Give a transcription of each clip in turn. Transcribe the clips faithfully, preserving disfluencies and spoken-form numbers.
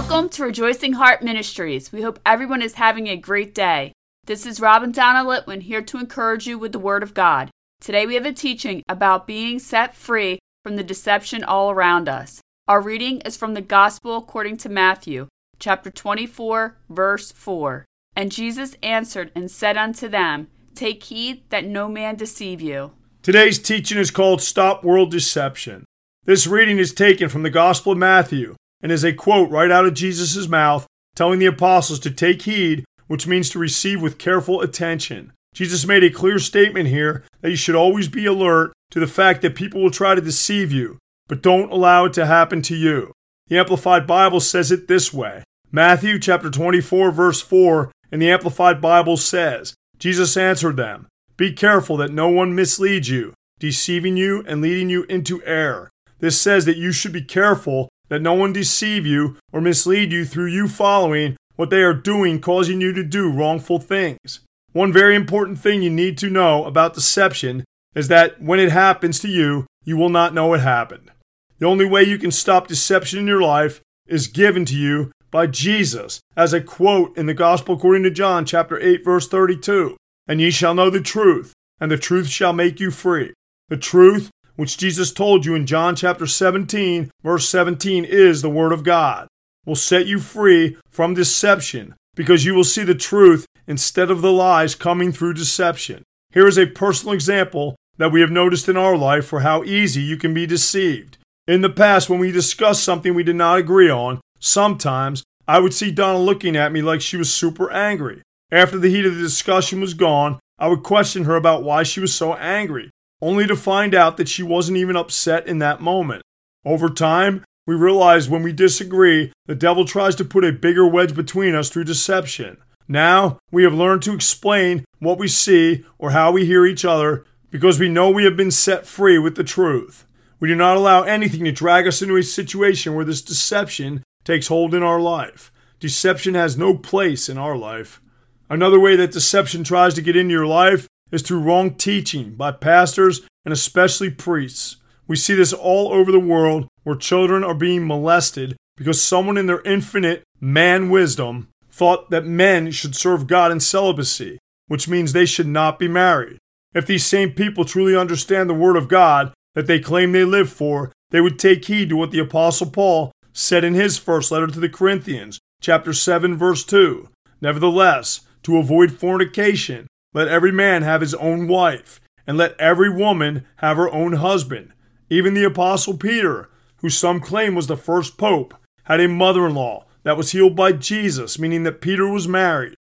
Welcome to Rejoicing Heart Ministries. We hope everyone is having a great day. This is Rob and Donna Litwin here to encourage you with the Word of God. Today we have a teaching about being set free from the deception all around us. Our reading is from the Gospel according to Matthew, chapter twenty-four, verse four. And Jesus answered and said unto them, Take heed that no man deceive you. Today's teaching is called Stop World Deception. This reading is taken from the Gospel of Matthew and is a quote right out of Jesus' mouth telling the apostles to take heed, which means to receive with careful attention. Jesus made a clear statement here that you should always be alert to the fact that people will try to deceive you, but don't allow it to happen to you. The Amplified Bible says it this way. Matthew chapter twenty-four, verse four, and the Amplified Bible says, Jesus answered them, Be careful that no one misleads you, deceiving you and leading you into error. This says that you should be careful that no one deceive you or mislead you through you following what they are doing, causing you to do wrongful things. One very important thing you need to know about deception is that when it happens to you, you will not know it happened. The only way you can stop deception in your life is given to you by Jesus as a quote in the Gospel according to John chapter eight, verse thirty-two. And ye shall know the truth, and the truth shall make you free. The truth, which Jesus told you in John chapter seventeen, verse seventeen, is the Word of God, will set you free from deception because you will see the truth instead of the lies coming through deception. Here is a personal example that we have noticed in our life for how easy you can be deceived. In the past, when we discussed something we did not agree on, sometimes I would see Donna looking at me like she was super angry. After the heat of the discussion was gone, I would question her about why she was so angry, only to find out that she wasn't even upset in that moment. Over time, we realize when we disagree, the devil tries to put a bigger wedge between us through deception. Now, we have learned to explain what we see or how we hear each other because we know we have been set free with the truth. We do not allow anything to drag us into a situation where this deception takes hold in our life. Deception has no place in our life. Another way that deception tries to get into your life is through wrong teaching by pastors and especially priests. We see this all over the world where children are being molested because someone in their infinite man wisdom thought that men should serve God in celibacy, which means they should not be married. If these same people truly understand the Word of God that they claim they live for, they would take heed to what the Apostle Paul said in his first letter to the Corinthians, chapter seven, verse two. Nevertheless, to avoid fornication, let every man have his own wife, and let every woman have her own husband. Even the Apostle Peter, who some claim was the first pope, had a mother-in-law that was healed by Jesus, meaning that Peter was married.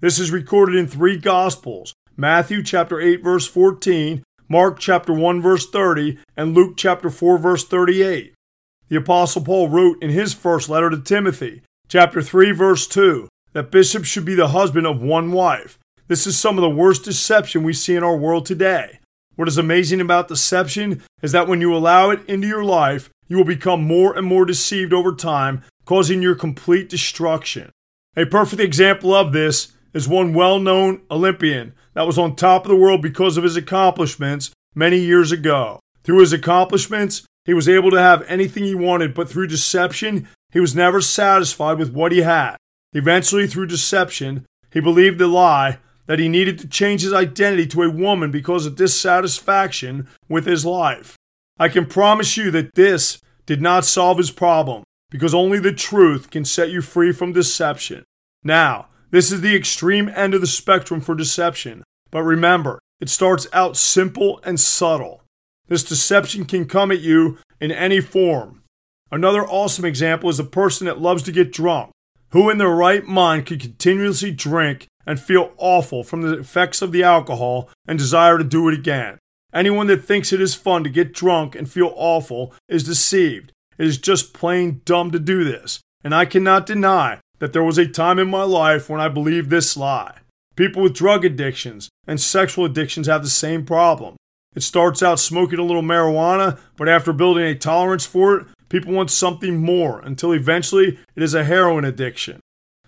This is recorded in three Gospels, Matthew chapter eight, verse fourteen, Mark chapter one, verse thirty, and Luke chapter four, verse thirty-eight. The Apostle Paul wrote in his first letter to Timothy, chapter three, verse two, that bishops should be the husband of one wife. This is some of the worst deception we see in our world today. What is amazing about deception is that when you allow it into your life, you will become more and more deceived over time, causing your complete destruction. A perfect example of this is one well-known Olympian that was on top of the world because of his accomplishments many years ago. Through his accomplishments, he was able to have anything he wanted, but through deception, he was never satisfied with what he had. Eventually, through deception, he believed the lie that he needed to change his identity to a woman because of dissatisfaction with his life. I can promise you that this did not solve his problem, because only the truth can set you free from deception. Now, this is the extreme end of the spectrum for deception, but remember, it starts out simple and subtle. This deception can come at you in any form. Another awesome example is a person that loves to get drunk. Who in their right mind could continuously drink and feel awful from the effects of the alcohol and desire to do it again? Anyone that thinks it is fun to get drunk and feel awful is deceived. It is just plain dumb to do this. And I cannot deny that there was a time in my life when I believed this lie. People with drug addictions and sexual addictions have the same problem. It starts out smoking a little marijuana, but after building a tolerance for it, people want something more until eventually it is a heroin addiction.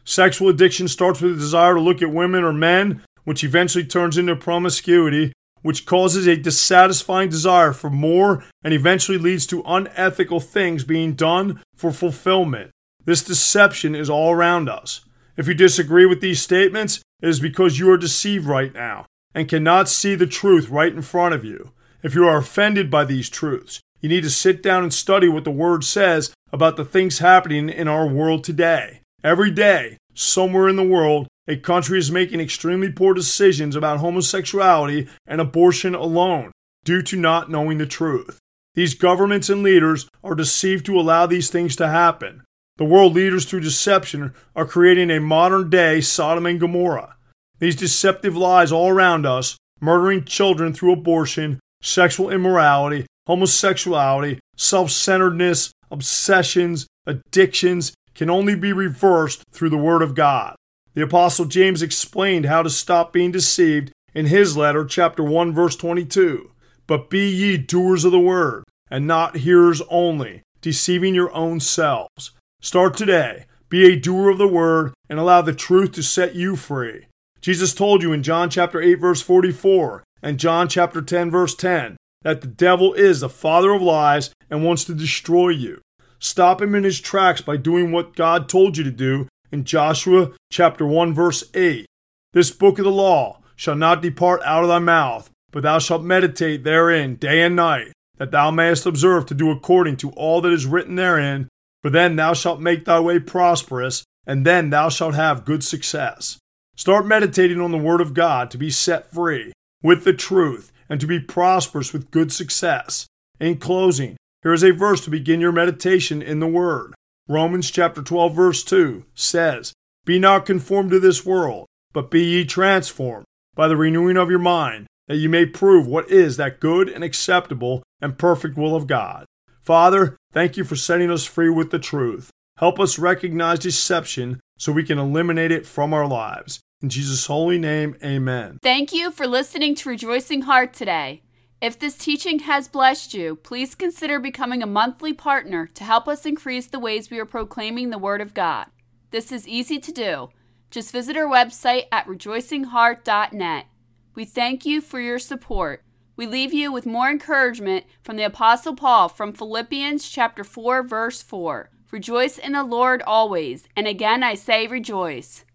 Sexual addiction starts with a desire to look at women or men, which eventually turns into promiscuity, which causes a dissatisfying desire for more and eventually leads to unethical things being done for fulfillment. This deception is all around us. If you disagree with these statements, it is because you are deceived right now and cannot see the truth right in front of you. If you are offended by these truths, you need to sit down and study what the Word says about the things happening in our world today. Every day, somewhere in the world, a country is making extremely poor decisions about homosexuality and abortion alone due to not knowing the truth. These governments and leaders are deceived to allow these things to happen. The world leaders through deception are creating a modern-day Sodom and Gomorrah. These deceptive lies all around us, murdering children through abortion, sexual immorality, homosexuality, self-centeredness, obsessions, addictions, can only be reversed through the Word of God. The Apostle James explained how to stop being deceived in his letter, chapter one, verse twenty-two. But be ye doers of the Word, and not hearers only, deceiving your own selves. Start today. Be a doer of the Word, and allow the truth to set you free. Jesus told you in John chapter eight, verse forty-four, and John chapter ten, verse ten, that the devil is the father of lies and wants to destroy you. Stop him in his tracks by doing what God told you to do in Joshua chapter one, verse eight. This book of the law shall not depart out of thy mouth, but thou shalt meditate therein day and night, that thou mayest observe to do according to all that is written therein. For then thou shalt make thy way prosperous, and then thou shalt have good success. Start meditating on the Word of God to be set free with the truth and to be prosperous with good success. In closing, here is a verse to begin your meditation in the Word. Romans chapter twelve, verse two says, Be not conformed to this world, but be ye transformed by the renewing of your mind, that ye may prove what is that good and acceptable and perfect will of God. Father, thank you for setting us free with the truth. Help us recognize deception so we can eliminate it from our lives. In Jesus' holy name, amen. Thank you for listening to Rejoicing Heart today. If this teaching has blessed you, please consider becoming a monthly partner to help us increase the ways we are proclaiming the Word of God. This is easy to do. Just visit our website at rejoicing heart dot net. We thank you for your support. We leave you with more encouragement from the Apostle Paul from Philippians chapter four, verse four. Rejoice in the Lord always, and again I say rejoice.